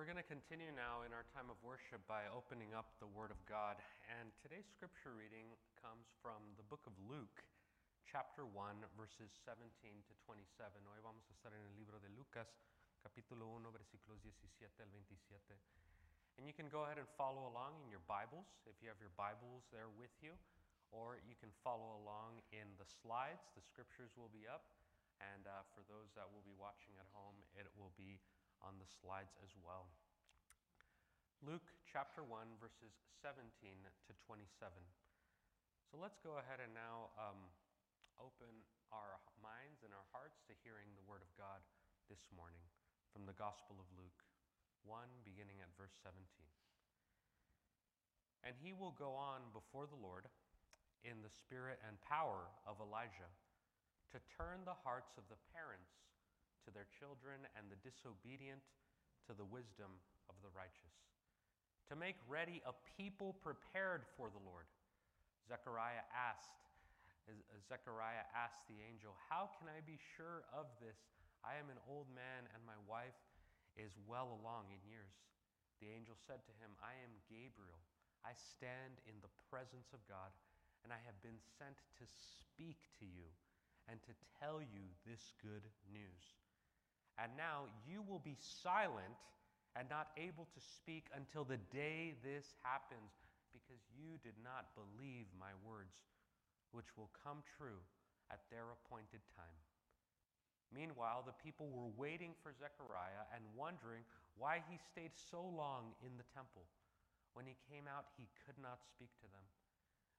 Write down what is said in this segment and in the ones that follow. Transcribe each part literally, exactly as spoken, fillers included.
we're going to continue now in our time of worship by opening up the Word of God. And today's scripture reading comes from the book of Luke, chapter one, verses seventeen to twenty-seven. Hoy vamos a estar en el libro de Lucas, capítulo uno, versículos diecisiete al veintisiete. And you can go ahead and follow along in your Bibles, if you have your Bibles there with you, or you can follow along in the slides. The scriptures will be up, and uh, for those that will be watching at home, it will be on the slides as well. Luke chapter one, verses seventeen to twenty-seven. So let's go ahead and now um, open our minds and our hearts to hearing the Word of God this morning from the Gospel of Luke one, beginning at verse seventeen. "And he will go on before the Lord in the spirit and power of Elijah, to turn the hearts of the parents to their children and the disobedient to the wisdom of the righteous, to make ready a people prepared for the Lord." Zechariah asked, Zechariah asked the angel, "How can I be sure of this? I am an old man and my wife is well along in years." The angel said to him, "I am Gabriel. I stand in the presence of God, and I have been sent to speak to you and to tell you this good news. And now you will be silent and not able to speak until the day this happens, because you did not believe my words, which will come true at their appointed time." Meanwhile, the people were waiting for Zechariah and wondering why he stayed so long in the temple. When he came out, he could not speak to them.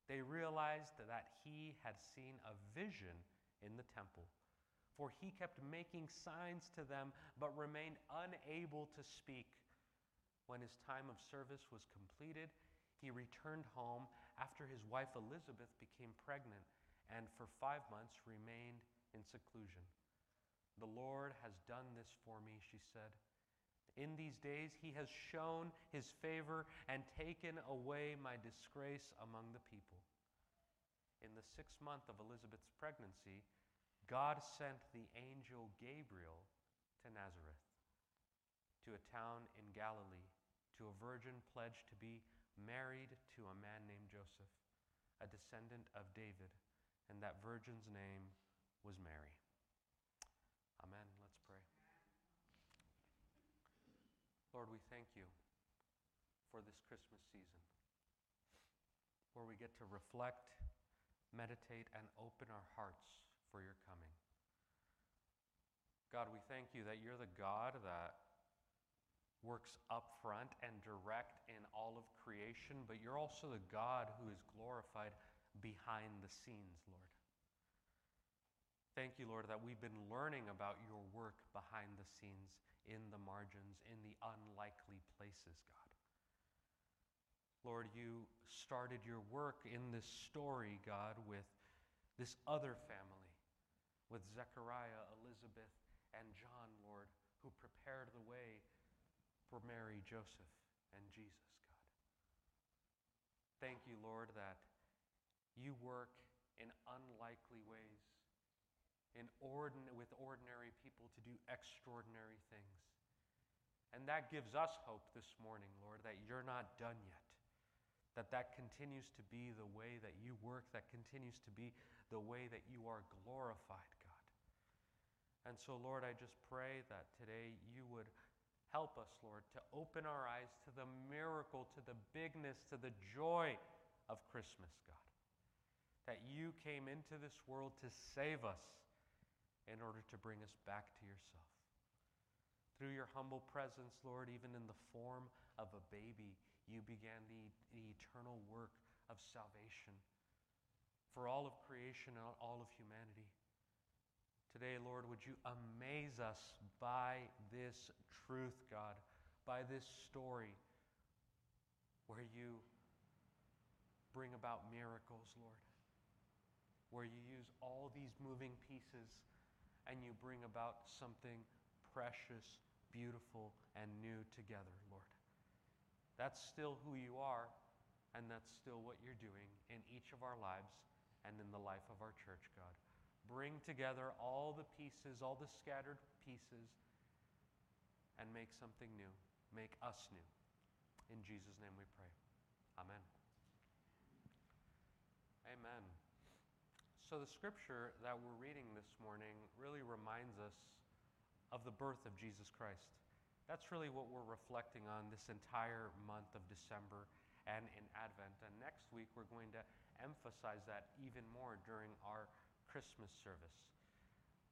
They realized that he had seen a vision in the temple, for he kept making signs to them, but remained unable to speak. When his time of service was completed, he returned home after his wife Elizabeth became pregnant, and for five months remained in seclusion. "The Lord has done this for me," she said. "In these days he has shown his favor and taken away my disgrace among the people." In the sixth month of Elizabeth's pregnancy, God sent the angel Gabriel to Nazareth, to a town in Galilee, to a virgin pledged to be married to a man named Joseph, a descendant of David, and that virgin's name was Mary. Amen. Let's pray. Lord, we thank you for this Christmas season, where we get to reflect, meditate, and open our hearts for your coming. God, we thank you that you're the God that works up front and direct in all of creation, but you're also the God who is glorified behind the scenes, Lord. Thank you, Lord, that we've been learning about your work behind the scenes, in the margins, in the unlikely places, God. Lord, you started your work in this story, God, with this other family, with Zechariah, Elizabeth, and John, Lord, who prepared the way for Mary, Joseph, and Jesus, God. Thank you, Lord, that you work in unlikely ways, in ordin- with ordinary people to do extraordinary things. And that gives us hope this morning, Lord, that you're not done yet, that that continues to be the way that you work, that continues to be the way that you are glorified, God. And so, Lord, I just pray that today you would help us, Lord, to open our eyes to the miracle, to the bigness, to the joy of Christmas, God, that you came into this world to save us in order to bring us back to yourself. Through your humble presence, Lord, even in the form of a baby, you began the, the eternal work of salvation for all of creation and all of humanity. Today, Lord, would you amaze us by this truth, God, by this story where you bring about miracles, Lord, where you use all these moving pieces and you bring about something precious, beautiful, and new together, Lord. That's still who you are, and that's still what you're doing in each of our lives and in the life of our church, God. Bring together all the pieces, all the scattered pieces, and make something new. make us new. In Jesus' name we pray. Amen. Amen. So the scripture that we're reading this morning really reminds us of the birth of Jesus Christ. That's really what we're reflecting on this entire month of December and in Advent. And next week we're going to emphasize that even more during our Christmas service.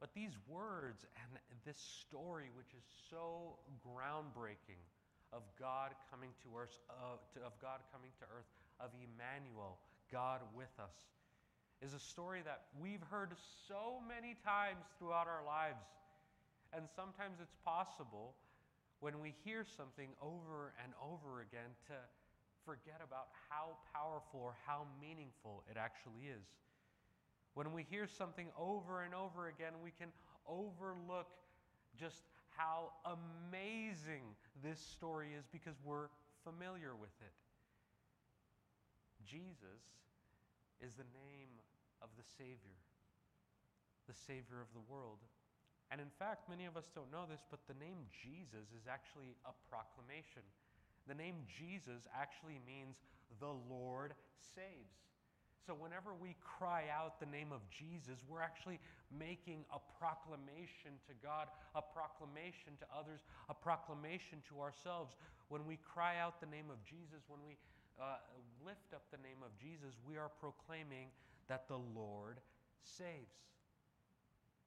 But these words and this story, which is so groundbreaking, of God coming to earth, uh, to, of God coming to earth, of Emmanuel, God with us, is a story that we've heard so many times throughout our lives. And sometimes it's possible, when we hear something over and over again, to forget about how powerful or how meaningful it actually is. When we hear something over and over again, we can overlook just how amazing this story is because we're familiar with it. Jesus is the name of the Savior, the Savior of the world. And in fact, many of us don't know this, but the name Jesus is actually a proclamation. The name Jesus actually means the Lord saves. So whenever we cry out the name of Jesus, we're actually making a proclamation to God, a proclamation to others, a proclamation to ourselves. When we cry out the name of Jesus, when we uh, lift up the name of Jesus, we are proclaiming that the Lord saves.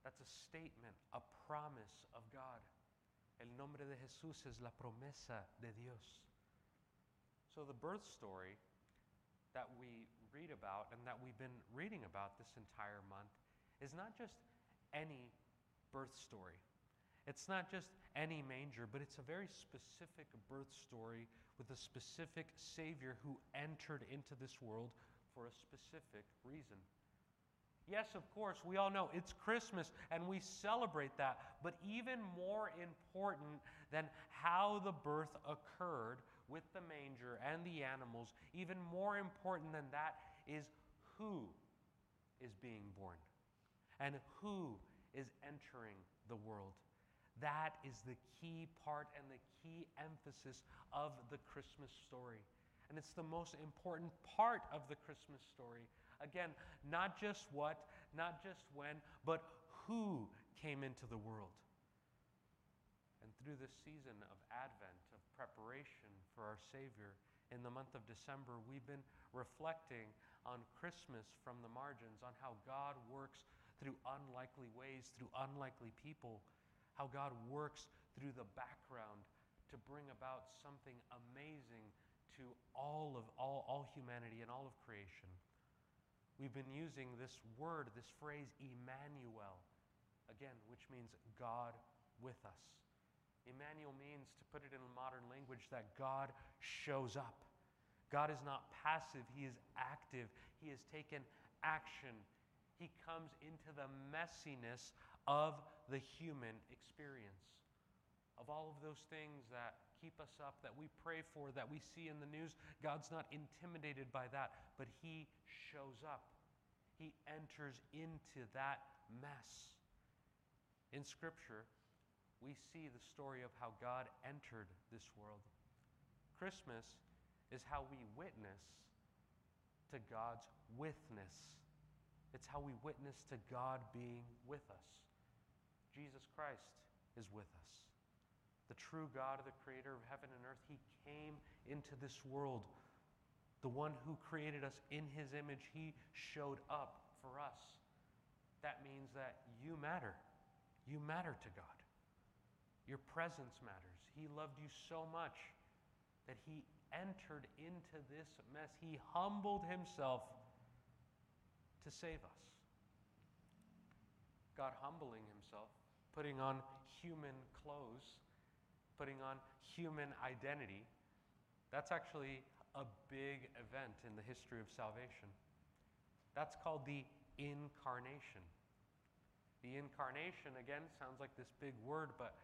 That's a statement, a promise of God. El nombre de Jesús es la promesa de Dios. So the birth story that we read about and that we've been reading about this entire month is not just any birth story. It's not just any manger, but it's a very specific birth story with a specific Savior who entered into this world for a specific reason. Yes, of course, we all know it's Christmas and we celebrate that, but even more important than how the birth occurred with the manger and the animals, even more important than that is who is being born and who is entering the world. That is the key part and the key emphasis of the Christmas story. And it's the most important part of the Christmas story. Again, not just what, not just when, but who came into the world. And through this season of Advent, of preparation for our Savior, in the month of December, we've been reflecting on Christmas from the margins, on how God works through unlikely ways, through unlikely people, how God works through the background to bring about something amazing to all of all, all humanity and all of creation. We've been using this word, this phrase, Emmanuel, again, which means God with us. Emmanuel means, to put it in modern language, that God shows up. God is not passive, He is active. He has taken action. He comes into the messiness of the human experience. Of all of those things that keep us up, that we pray for, that we see in the news, God's not intimidated by that, but He shows up. He enters into that mess. In Scripture, we see the story of how God entered this world. Christmas is how we witness to God's withness. It's how we witness to God being with us. Jesus Christ is with us. The true God, the creator of heaven and earth, He came into this world. The one who created us in His image, He showed up for us. That means that you matter. You matter to God. Your presence matters. He loved you so much that He entered into this mess. He humbled Himself to save us. God humbling Himself, putting on human clothes, putting on human identity, that's actually a big event in the history of salvation. That's called the incarnation. The incarnation, again, sounds like this big word, but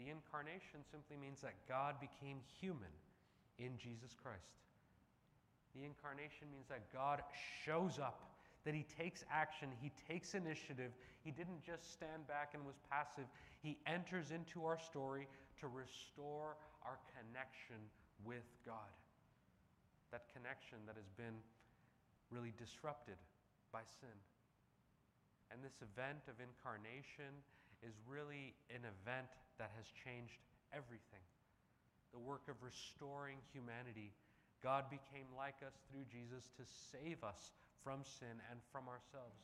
the incarnation simply means that God became human in Jesus Christ. The incarnation means that God shows up, that He takes action, He takes initiative. He didn't just stand back and was passive. He enters into our story to restore our connection with God. That connection that has been really disrupted by sin. And this event of incarnation is really an event that has changed everything. The work of restoring humanity. God became like us through Jesus to save us from sin and from ourselves.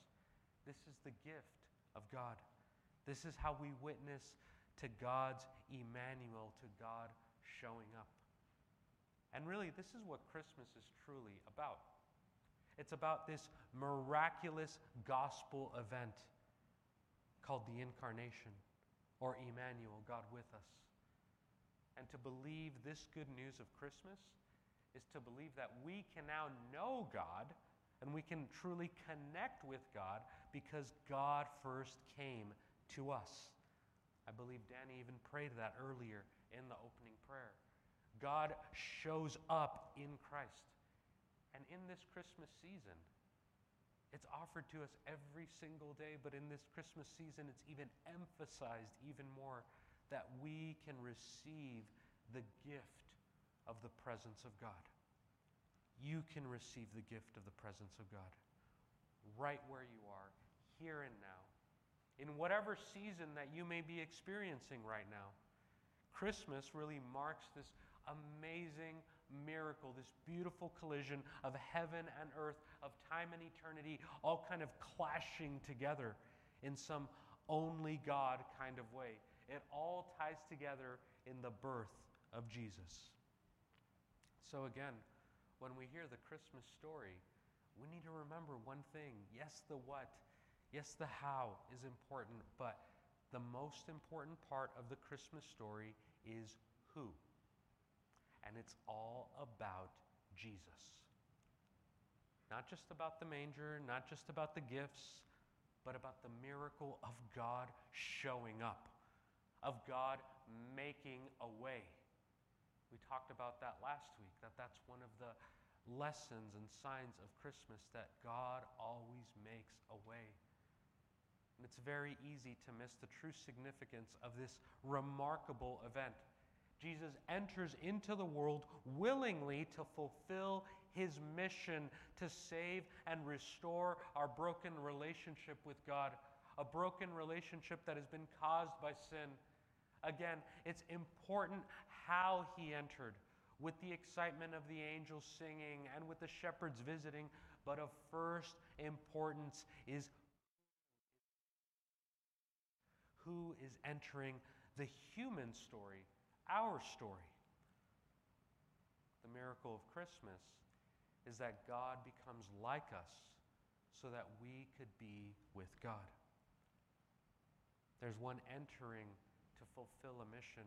This is the gift of God. This is how we witness to God's Emmanuel, to God showing up. And really, this is what Christmas is truly about. It's about this miraculous gospel event called the Incarnation, or Emmanuel, God with us. And to believe this good news of Christmas is to believe that we can now know God and we can truly connect with God because God first came to us. I believe Danny even prayed that earlier in the opening prayer. God shows up in Christ. And in this Christmas season, it's offered to us every single day, but in this Christmas season, it's even emphasized even more that we can receive the gift of the presence of God. You can receive the gift of the presence of God right where you are, here and now, in whatever season that you may be experiencing right now. Christmas really marks this amazing miracle, this beautiful collision of heaven and earth, of time and eternity, all kind of clashing together in some only God kind of way. It all ties together in the birth of Jesus. So again, when we hear the Christmas story, we need to remember one thing. Yes, the what, yes, the how is important, but the most important part of the Christmas story is who. And it's all about Jesus. Not just about the manger, not just about the gifts, but about the miracle of God showing up, of God making a way. We talked about that last week, that that's one of the lessons and signs of Christmas, that God always makes a way. And it's very easy to miss the true significance of this remarkable event. Jesus enters into the world willingly to fulfill his mission to save and restore our broken relationship with God, a broken relationship that has been caused by sin. Again, it's important how he entered, with the excitement of the angels singing and with the shepherds visiting, but of first importance is who is entering the human story, our story. The miracle of Christmas is that God becomes like us so that we could be with God. There's one entering to fulfill a mission,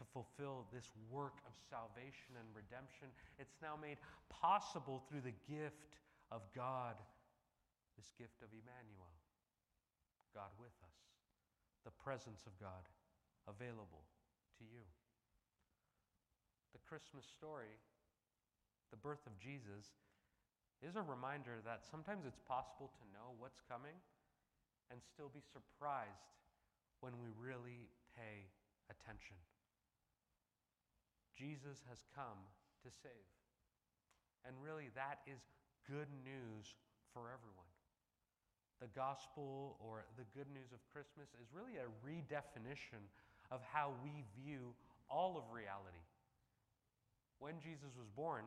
to fulfill this work of salvation and redemption. It's now made possible through the gift of God, this gift of Emmanuel, God with us, the presence of God available to you. The Christmas story, the birth of Jesus, is a reminder that sometimes it's possible to know what's coming and still be surprised when we really pay attention. Jesus has come to save. And really, that is good news for everyone. The gospel, or the good news of Christmas, is really a redefinition of how we view all of reality. When Jesus was born,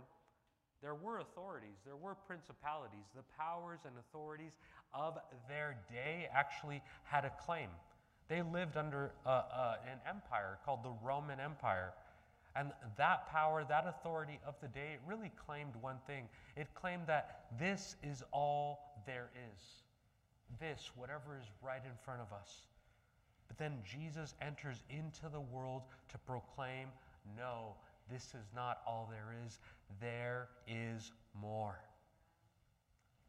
there were authorities, there were principalities. The powers and authorities of their day actually had a claim. They lived under uh, uh, an empire called the Roman Empire. And that power, that authority of the day, it really claimed one thing. It claimed that this is all there is. This, whatever is right in front of us. But then Jesus enters into the world to proclaim, no, this is not all there is. There is more.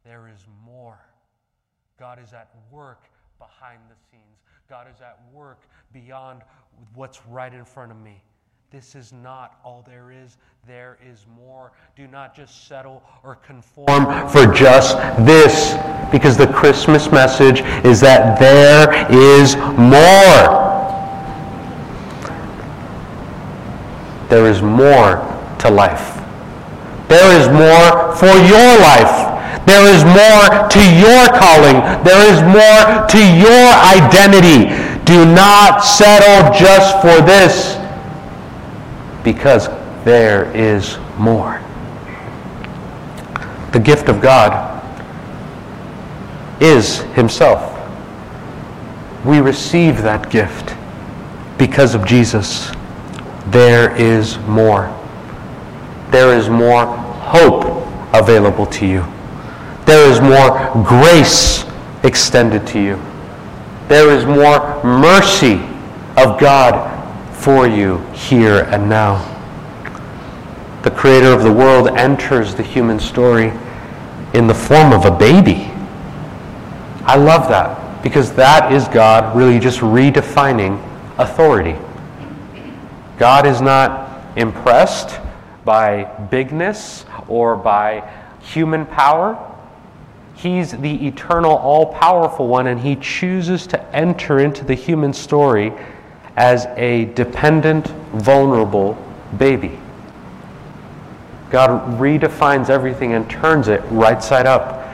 There is more. God is at work behind the scenes. God is at work beyond what's right in front of me. This is not all there is. There is more. Do not just settle or conform for just this, because the Christmas message is that there is more. There is more to life. There is more for your life. There is more to your calling. There is more to your identity. Do not settle just for this, because there is more. The gift of God is Himself. We receive that gift because of Jesus. There is more. There is more hope available to you. There is more grace extended to you. There is more mercy of God for you here and now. The Creator of the world enters the human story in the form of a baby. I love that, because that is God really just redefining authority. God is not impressed by bigness or by human power. He's the eternal, all-powerful one, and He chooses to enter into the human story as a dependent, vulnerable baby. God redefines everything and turns it right side up.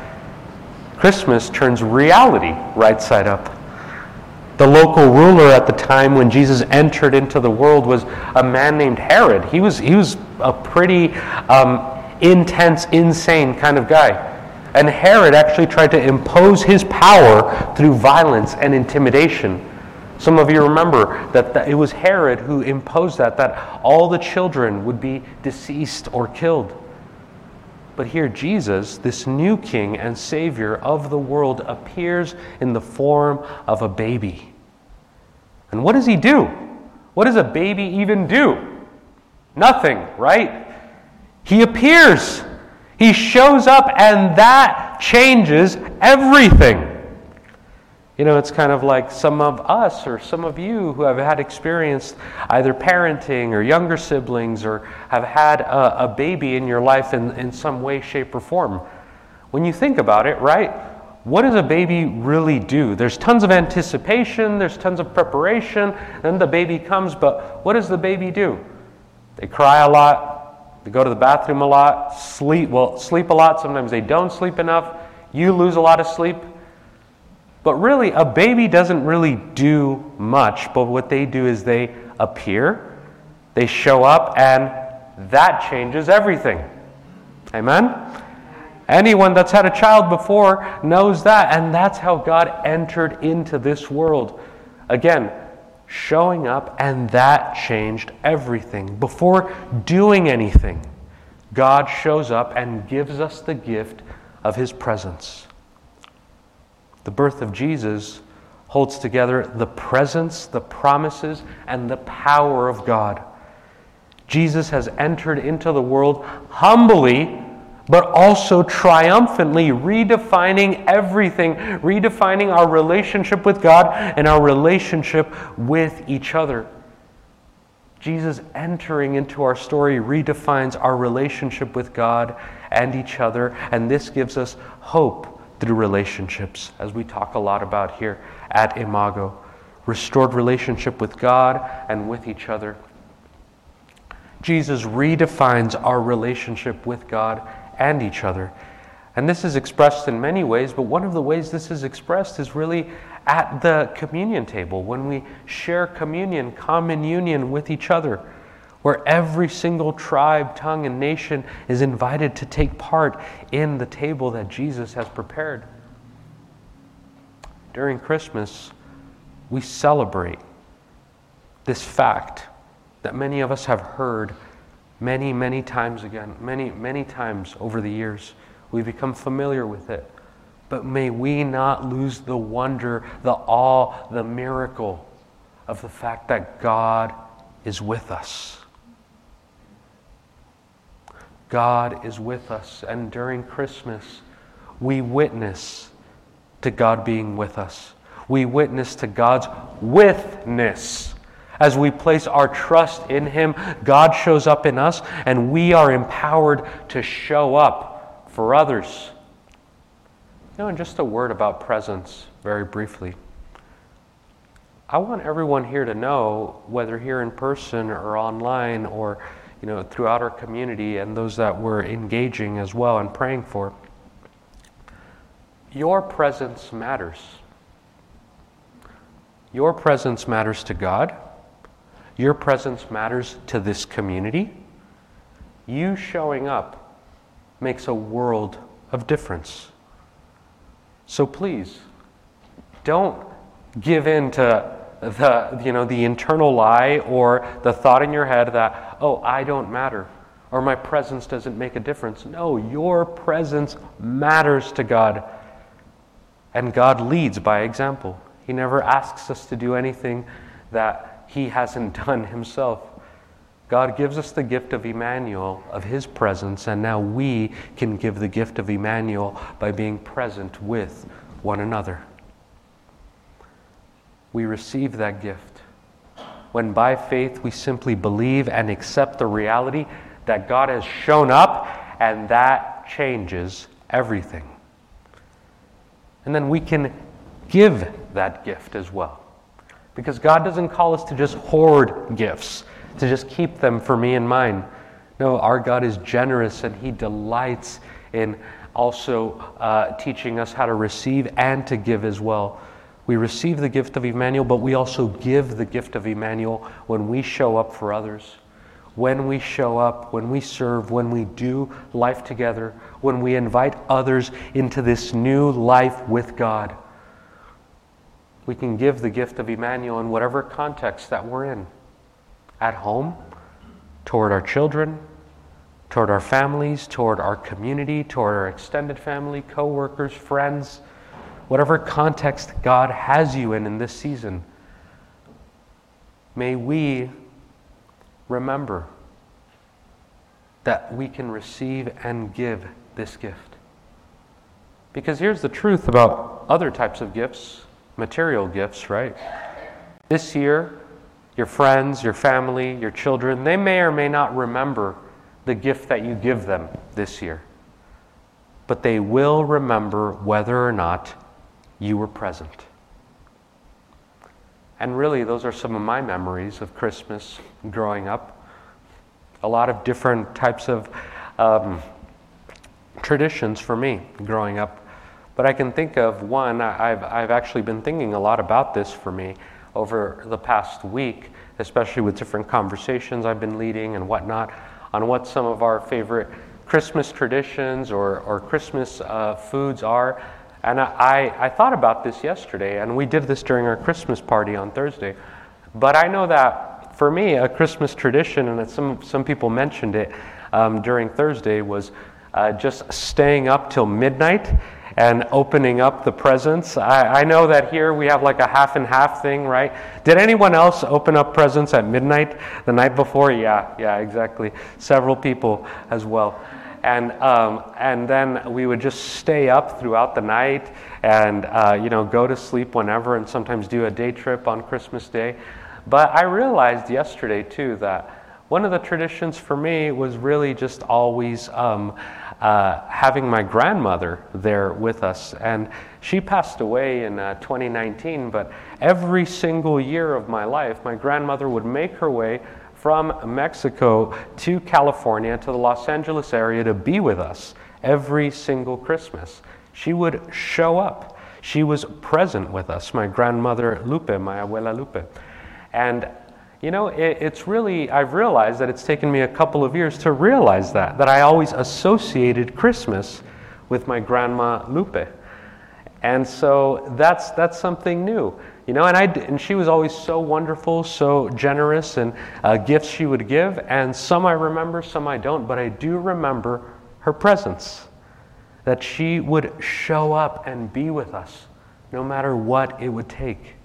Christmas turns reality right side up. The local ruler at the time when Jesus entered into the world was a man named Herod. He was he was a pretty um, intense, insane kind of guy. And Herod actually tried to impose his power through violence and intimidation. Some of you remember that, that it was Herod who imposed that, that all the children would be deceased or killed. But here Jesus, this new king and savior of the world, appears in the form of a baby. And what does he do? What does a baby even do? Nothing, right? He appears. He shows up, and that changes everything. You know, it's kind of like some of us or some of you who have had experience either parenting or younger siblings, or have had a, a baby in your life in, in some way, shape, or form. When you think about it, right, what does a baby really do? There's tons of anticipation, there's tons of preparation, then the baby comes, but what does the baby do? They cry a lot, they go to the bathroom a lot, sleep, well, sleep a lot, sometimes they don't sleep enough, you lose a lot of sleep. But really, a baby doesn't really do much, but what they do is they appear, they show up, and that changes everything. Amen? Anyone that's had a child before knows that, and that's how God entered into this world. Again, showing up, and that changed everything. Before doing anything, God shows up and gives us the gift of His presence. The birth of Jesus holds together the presence, the promises, and the power of God. Jesus has entered into the world humbly, but also triumphantly, redefining everything, redefining our relationship with God and our relationship with each other. Jesus entering into our story redefines our relationship with God and each other, and this gives us hope through relationships, as we talk a lot about here at Imago. Restored relationship with God and with each other. Jesus redefines our relationship with God and each other. And this is expressed in many ways, but one of the ways this is expressed is really at the communion table, when we share communion, common union with each other, where every single tribe, tongue, and nation is invited to take part in the table that Jesus has prepared. During Christmas, we celebrate this fact that many of us have heard many, many times again, many, many times over the years. We become familiar with it. But may we not lose the wonder, the awe, the miracle of the fact that God is with us. God is with us, and during Christmas, we witness to God being with us. We witness to God's withness As we place our trust in Him, God shows up in us, and we are empowered to show up for others. You know, and just a word about presence, very briefly. I want everyone here to know, whether here in person or online or, you know, throughout our community and those that we're engaging as well and praying for, your presence matters. Your presence matters to God. Your presence matters to this community. You showing up makes a world of difference. So please, don't give in to the, you know, the internal lie or the thought in your head that, oh, I don't matter or my presence doesn't make a difference. No, your presence matters to God. And God leads by example. He never asks us to do anything that He hasn't done Himself. God gives us the gift of Emmanuel, of His presence, and now we can give the gift of Emmanuel by being present with one another. We receive that gift when by faith we simply believe and accept the reality that God has shown up, and that changes everything. And then we can give that gift as well. Because God doesn't call us to just hoard gifts, to just keep them for me and mine. No, our God is generous, and He delights in also uh, teaching us how to receive and to give as well. We receive the gift of Emmanuel, but we also give the gift of Emmanuel when we show up for others. When we show up, when we serve, when we do life together, when we invite others into this new life with God. We can give the gift of Emmanuel in whatever context that we're in. At home, toward our children, toward our families, toward our community, toward our extended family, co-workers, friends, whatever context God has you in in this season. May we remember that we can receive and give this gift. Because here's the truth about other types of gifts. Material gifts, right? This year, your friends, your family, your children, they may or may not remember the gift that you give them this year. But they will remember whether or not you were present. And really, those are some of my memories of Christmas growing up. A lot of different types of um, traditions for me growing up. But I can think of one. I've I've actually been thinking a lot about this for me over the past week, especially with different conversations I've been leading and whatnot, on what some of our favorite Christmas traditions or, or Christmas uh, foods are. And I, I, I thought about this yesterday, and we did this during our Christmas party on Thursday. But I know that for me, a Christmas tradition, and some, some people mentioned it um, during Thursday, was uh, just staying up till midnight and opening up the presents. I, I know that here we have like a half and half thing, right? Did anyone else open up presents at midnight the night before? Yeah, yeah, exactly. Several people as well. And um, and then we would just stay up throughout the night and uh, you know go to sleep whenever, and sometimes do a day trip on Christmas Day. But I realized yesterday too that one of the traditions for me was really just always um, uh, having my grandmother there with us. And she passed away in uh, twenty nineteen, but every single year of my life, my grandmother would make her way from Mexico to California, to the Los Angeles area, to be with us every single Christmas. She would show up. She was present with us, my grandmother Lupe, my abuela Lupe. And You know, it, it's really, I've realized that it's taken me a couple of years to realize that, that I always associated Christmas with my grandma Lupe. And so that's that's something new, you know, and I and she was always so wonderful, so generous, and uh, gifts she would give, and some I remember, some I don't, but I do remember her presence, that she would show up and be with us no matter what it would take.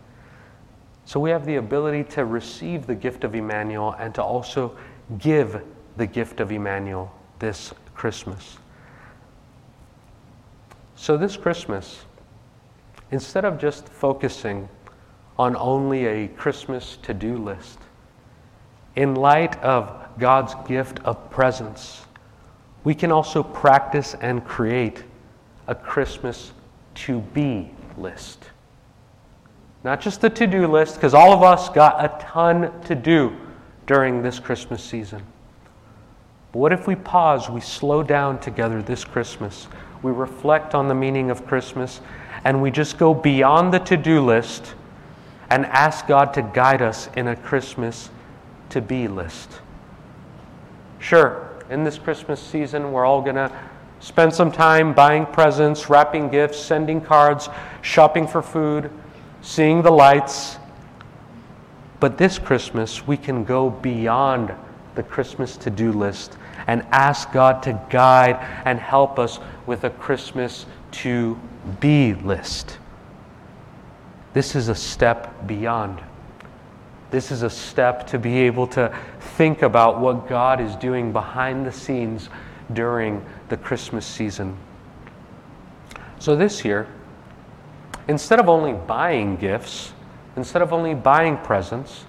So we have the ability to receive the gift of Emmanuel and to also give the gift of Emmanuel this Christmas. So this Christmas, instead of just focusing on only a Christmas to-do list. In light of God's gift of presence, we can also practice and create a Christmas to-be list. Not just the to-do list, because all of us got a ton to do during this Christmas season. But what if we pause, we slow down together this Christmas, we reflect on the meaning of Christmas, and we just go beyond the to-do list and ask God to guide us in a Christmas to-be list. Sure, in this Christmas season, we're all going to spend some time buying presents, wrapping gifts, sending cards, shopping for food, seeing the lights. But this Christmas, we can go beyond the Christmas to-do list and ask God to guide and help us with a Christmas to-be list. This is a step beyond. This is a step to be able to think about what God is doing behind the scenes during the Christmas season. So this year, instead of only buying gifts, instead of only buying presents,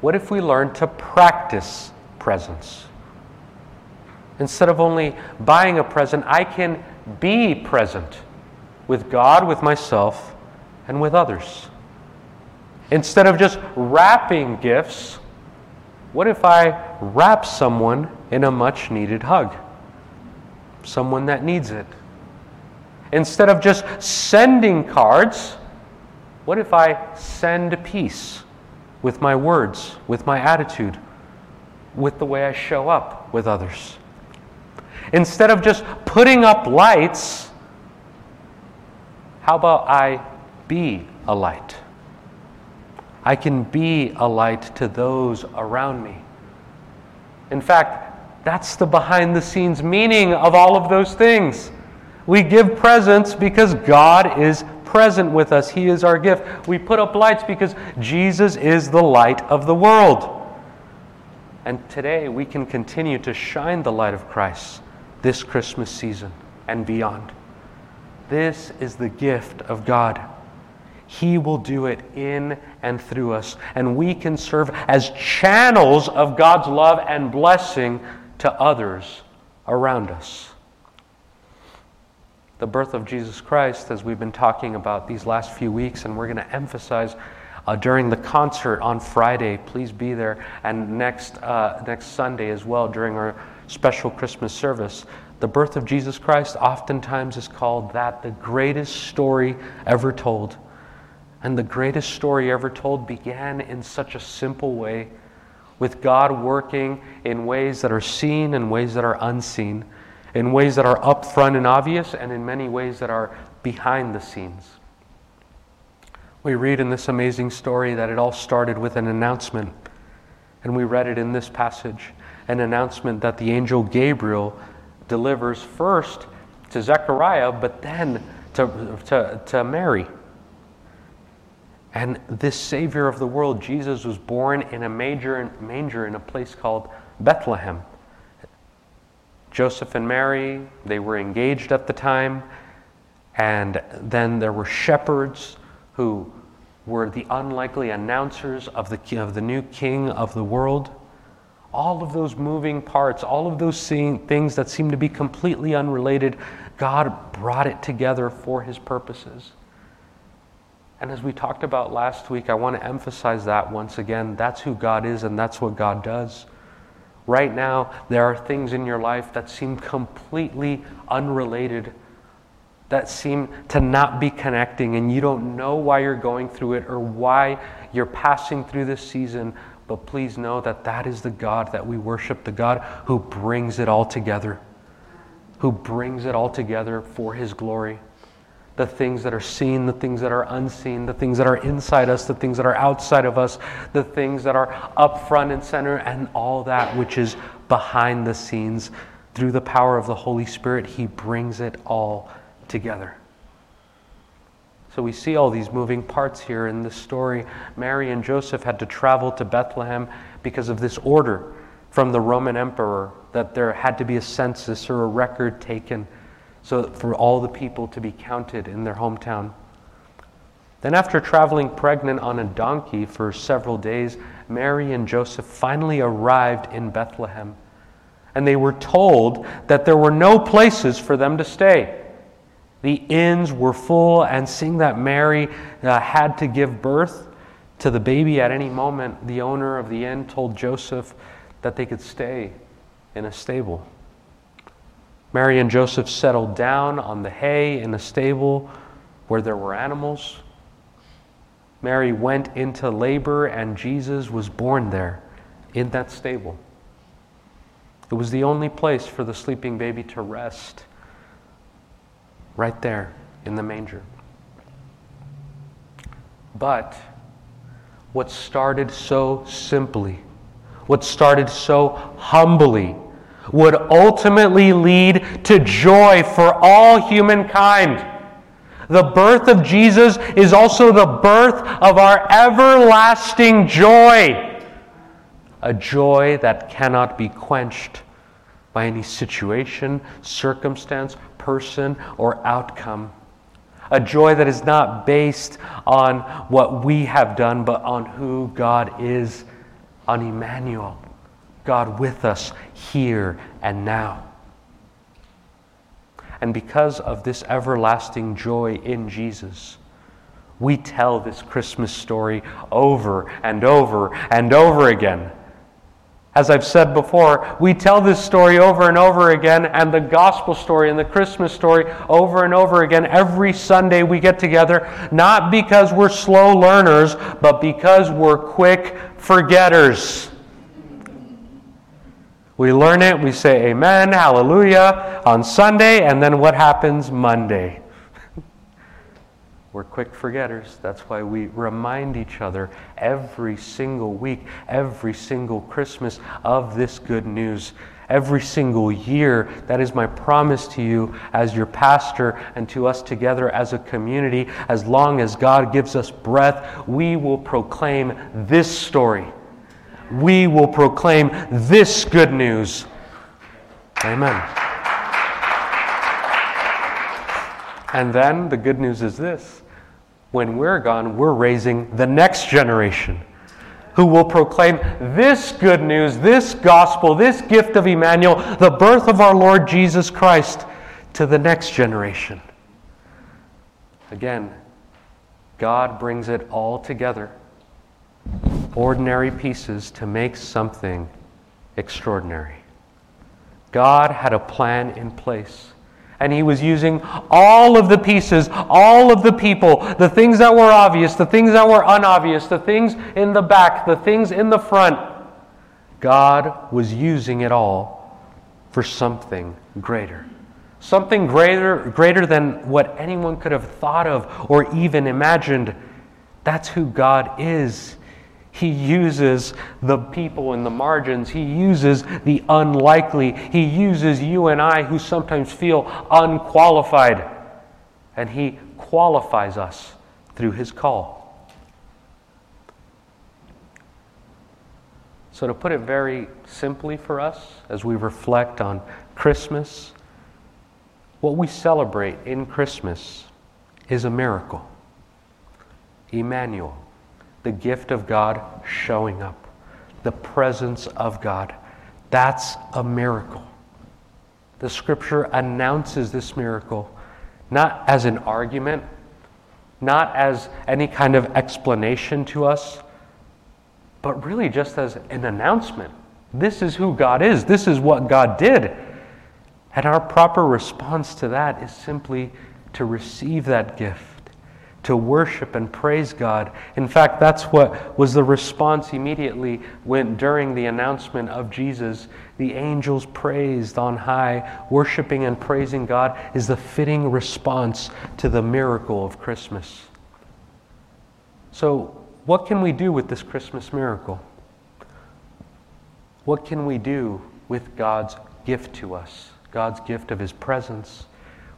what if we learn to practice presents? Instead of only buying a present, I can be present with God, with myself, and with others. Instead of just wrapping gifts, what if I wrap someone in a much-needed hug? Someone that needs it. Instead of just sending cards, what if I send peace with my words, with my attitude, with the way I show up with others? Instead of just putting up lights, how about I be a light? I can be a light to those around me. In fact, that's the behind-the-scenes meaning of all of those things. We give presents because God is present with us. He is our gift. We put up lights because Jesus is the light of the world. And today we can continue to shine the light of Christ this Christmas season and beyond. This is the gift of God. He will do it in and through us. And we can serve as channels of God's love and blessing to others around us. The birth of Jesus Christ, as we've been talking about these last few weeks, and we're going to emphasize uh, during the concert on Friday, please be there, and next, uh, next Sunday as well during our special Christmas service. The birth of Jesus Christ oftentimes is called that the greatest story ever told. And the greatest story ever told began in such a simple way, with God working in ways that are seen and ways that are unseen, in ways that are up front and obvious, and in many ways that are behind the scenes. We read in this amazing story that it all started with an announcement, and we read it in this passage, an announcement that the angel Gabriel delivers first to Zechariah, but then to, to, to Mary. And this Savior of the world, Jesus, was born in a major manger in a place called Bethlehem. Joseph and Mary, they were engaged at the time. And then there were shepherds who were the unlikely announcers of the, of the new king of the world. All of those moving parts, all of those things that seemed to be completely unrelated, God brought it together for His purposes. And as we talked about last week, I want to emphasize that once again. That's who God is, and that's what God does. Right now, there are things in your life that seem completely unrelated, that seem to not be connecting, and you don't know why you're going through it or why you're passing through this season, but please know that that is the God that we worship, the God who brings it all together, who brings it all together for His glory. The things that are seen, the things that are unseen, the things that are inside us, the things that are outside of us, the things that are up front and center, and all that which is behind the scenes. Through the power of the Holy Spirit, He brings it all together. So we see all these moving parts here in this story. Mary and Joseph had to travel to Bethlehem because of this order from the Roman Emperor that there had to be a census or a record taken, so for all the people to be counted in their hometown. Then after traveling pregnant on a donkey for several days, Mary and Joseph finally arrived in Bethlehem, and they were told that there were no places for them to stay. The inns were full, and seeing that Mary uh, had to give birth to the baby at any moment, the owner of the inn told Joseph that they could stay in a stable. Mary and Joseph settled down on the hay in a stable where there were animals. Mary went into labor, and Jesus was born there in that stable. It was the only place for the sleeping baby to rest, right there in the manger. But what started so simply, what started so humbly, would ultimately lead to joy for all humankind. The birth of Jesus is also the birth of our everlasting joy, a joy that cannot be quenched by any situation, circumstance, person, or outcome. A joy that is not based on what we have done, but on who God is, on Emmanuel, God with us here and now. And because of this everlasting joy in Jesus, we tell this Christmas story over and over and over again. As I've said before, we tell this story over and over again, and the gospel story and the Christmas story over and over again. Every Sunday we get together, not because we're slow learners, but because we're quick forgetters. We learn it, we say amen, hallelujah, on Sunday, and then what happens Monday? We're quick forgetters. That's why we remind each other every single week, every single Christmas of this good news. Every single year, that is my promise to you as your pastor and to us together as a community. As long as God gives us breath, we will proclaim this story. We will proclaim this good news. Amen. And then the good news is this: when we're gone, we're raising the next generation who will proclaim this good news, this gospel, this gift of Emmanuel, the birth of our Lord Jesus Christ, to the next generation. Again, God brings it all together. Ordinary pieces to make something extraordinary. God had a plan in place, and He was using all of the pieces, all of the people, the things that were obvious, the things that were unobvious, the things in the back, the things in the front. God was using it all for something greater. Something greater, greater than what anyone could have thought of or even imagined. That's who God is. He uses the people in the margins. He uses the unlikely. He uses you and I who sometimes feel unqualified. And He qualifies us through His call. So to put it very simply for us, as we reflect on Christmas, what we celebrate in Christmas is a miracle. Emmanuel. The gift of God showing up. The presence of God. That's a miracle. The Scripture announces this miracle not as an argument, not as any kind of explanation to us, but really just as an announcement. This is who God is. This is what God did. And our proper response to that is simply to receive that gift, to worship and praise God. In fact, that's what was the response immediately when during the announcement of Jesus. The angels praised on high. Worshiping and praising God is the fitting response to the miracle of Christmas. So, what can we do with this Christmas miracle? What can we do with God's gift to us? God's gift of His presence,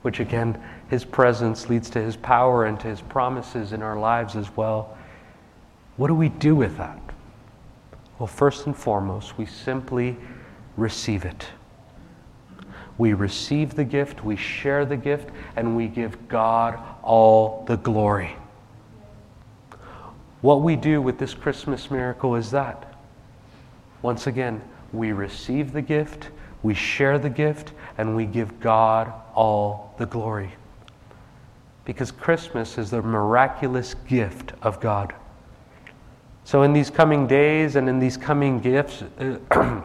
which again, His presence leads to His power and to His promises in our lives as well. What do we do with that? Well, first and foremost, we simply receive it. We receive the gift, we share the gift, and we give God all the glory. What we do with this Christmas miracle is that, once again, we receive the gift, we share the gift, and we give God all the glory. Because Christmas is the miraculous gift of God. So in these coming days and in these coming gifts, uh,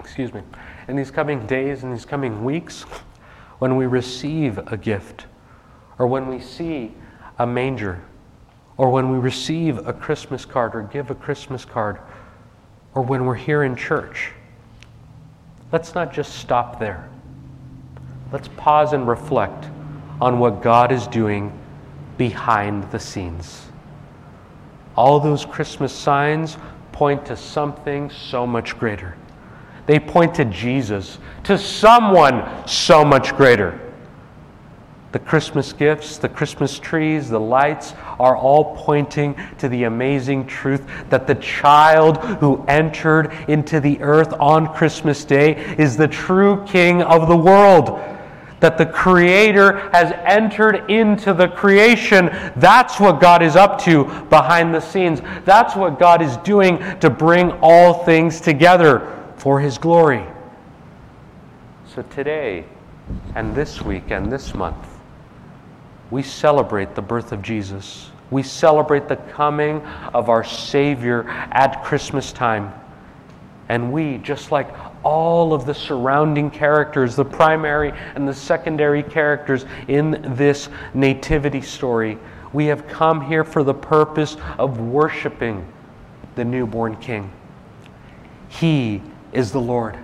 excuse me, in these coming days and these coming weeks, when we receive a gift, or when we see a manger, or when we receive a Christmas card or give a Christmas card, or when we're here in church, let's not just stop there. Let's pause and reflect on what God is doing behind the scenes. All those Christmas signs point to something so much greater. They point to Jesus, to someone so much greater. The Christmas gifts, the Christmas trees, the lights are all pointing to the amazing truth that the child who entered into the earth on Christmas Day is the true King of the world. That the Creator has entered into the creation. That's what God is up to behind the scenes. That's what God is doing to bring all things together for His glory. So today, and this week, and this month, we celebrate the birth of Jesus. We celebrate the coming of our Savior at Christmas time. And we, just like all of the surrounding characters, the primary and the secondary characters in this nativity story, we have come here for the purpose of worshiping the newborn King. He is the Lord.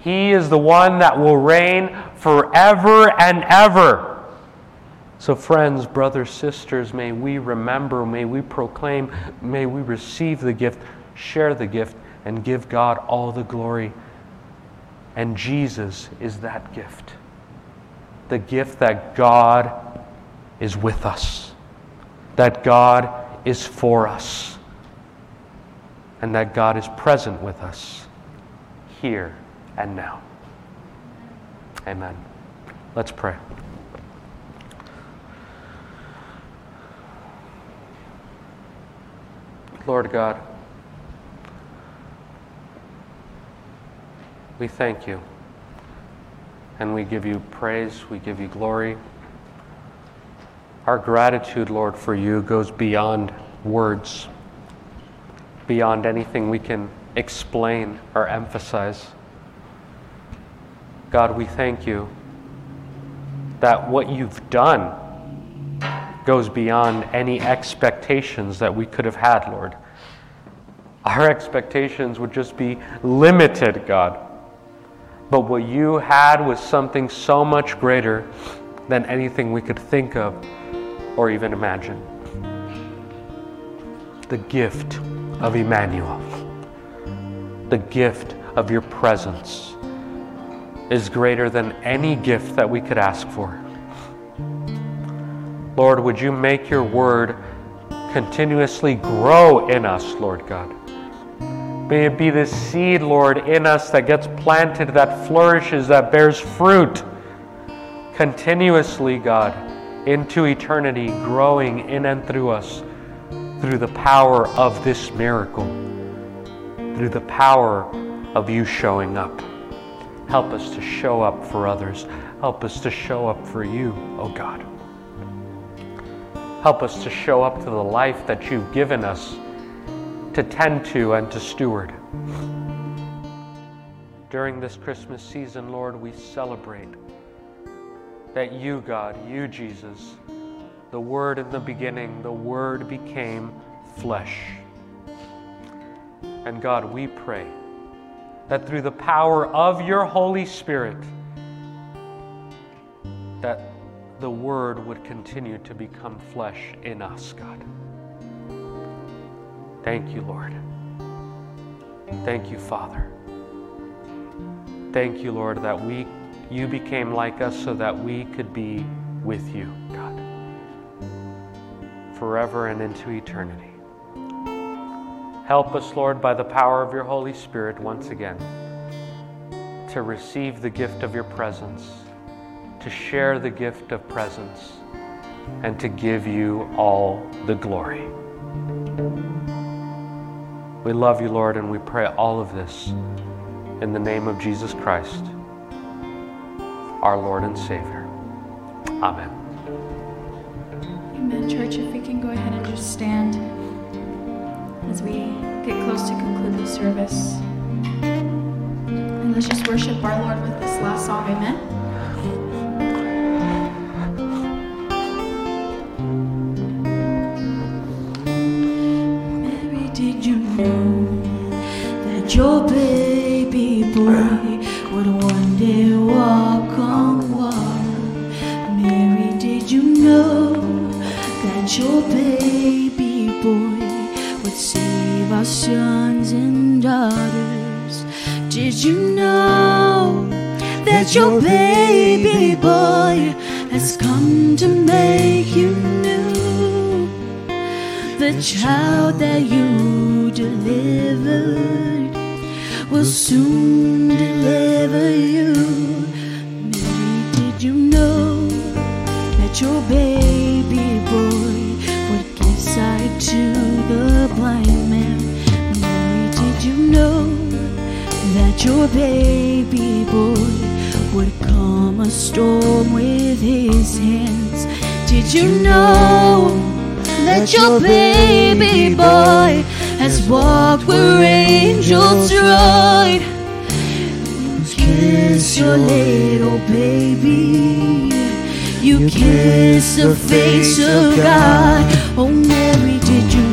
He is the one that will reign forever and ever. So friends, brothers, sisters, may we remember, may we proclaim, may we receive the gift, share the gift, and give God all the glory. And Jesus is that gift. The gift that God is with us. That God is for us. And that God is present with us. Here and now. Amen. Let's pray. Lord God, we thank you, and we give you praise, we give you glory. Our gratitude, Lord, for you goes beyond words, beyond anything we can explain or emphasize. God, we thank you that what you've done goes beyond any expectations that we could have had, Lord. Our expectations would just be limited, God. But what you had was something so much greater than anything we could think of or even imagine. The gift of Emmanuel, the gift of your presence, is greater than any gift that we could ask for. Lord, would you make your word continuously grow in us, Lord God? May it be this seed, Lord, in us that gets planted, that flourishes, that bears fruit continuously, God, into eternity, growing in and through us, through the power of this miracle, through the power of you showing up. Help us to show up for others. Help us to show up for you, oh God. Help us to show up to the life that you've given us to tend to and to steward. During this Christmas season, Lord, we celebrate that you, God, you, Jesus, the Word in the beginning, the Word became flesh. And God, we pray that through the power of your Holy Spirit, that the Word would continue to become flesh in us, God. Thank you, Lord. Thank you, Father. Thank you, Lord, that we, you became like us so that we could be with you, God, forever and into eternity. Help us, Lord, by the power of your Holy Spirit, once again, to receive the gift of your presence, to share the gift of presence, and to give you all the glory. We love you, Lord, and we pray all of this in the name of Jesus Christ, our Lord and Savior. Amen. Amen, church. If we can go ahead and just stand as we get close to conclude the service. And let's just worship our Lord with this last song. Amen. Your baby boy would one day walk on water. Mary, did you know that your baby boy would save our sons and daughters? Did you know that your baby boy has come to make you new? The child that you delivered will soon deliver you. Mary, did you know that your baby boy would give sight to the blind man? Mary, did you know that your baby boy would calm a storm with his hands? Did you know that your baby boy has walked where angels ride? Kiss your little baby, you kiss the face of God. Oh Mary, did you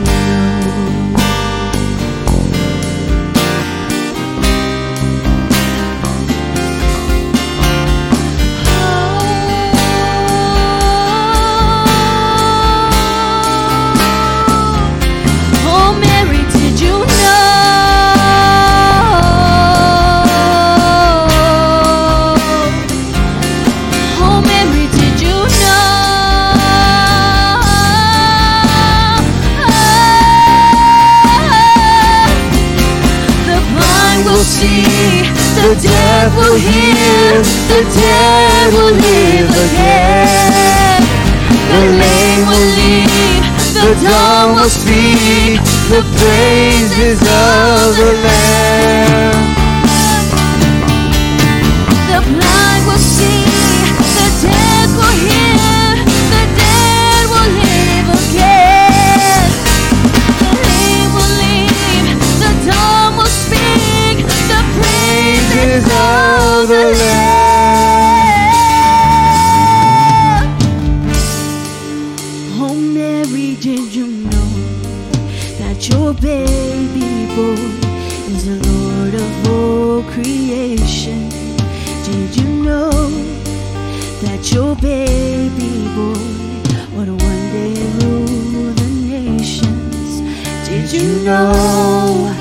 the dead will hear, the dead will live again. The lame will lead, the dumb will speak, the praises of the Lamb. The blind will see, the dead will hear, the dead will live again. The lame will lead, the dumb will speak, the praises is all the land. Oh Mary, did you know that your baby boy is the Lord of all creation? Did you know that your baby boy would one day rule the nations? Did you know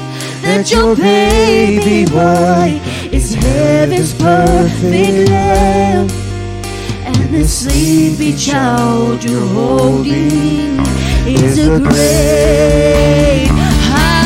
that your baby boy is heaven's perfect Lamb? And the sleepy child you're holding is a great high.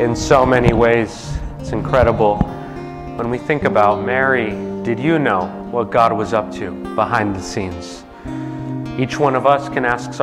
In so many ways, it's incredible when we think about Mary. Did you know what God was up to behind the scenes? Each one of us can ask ourselves.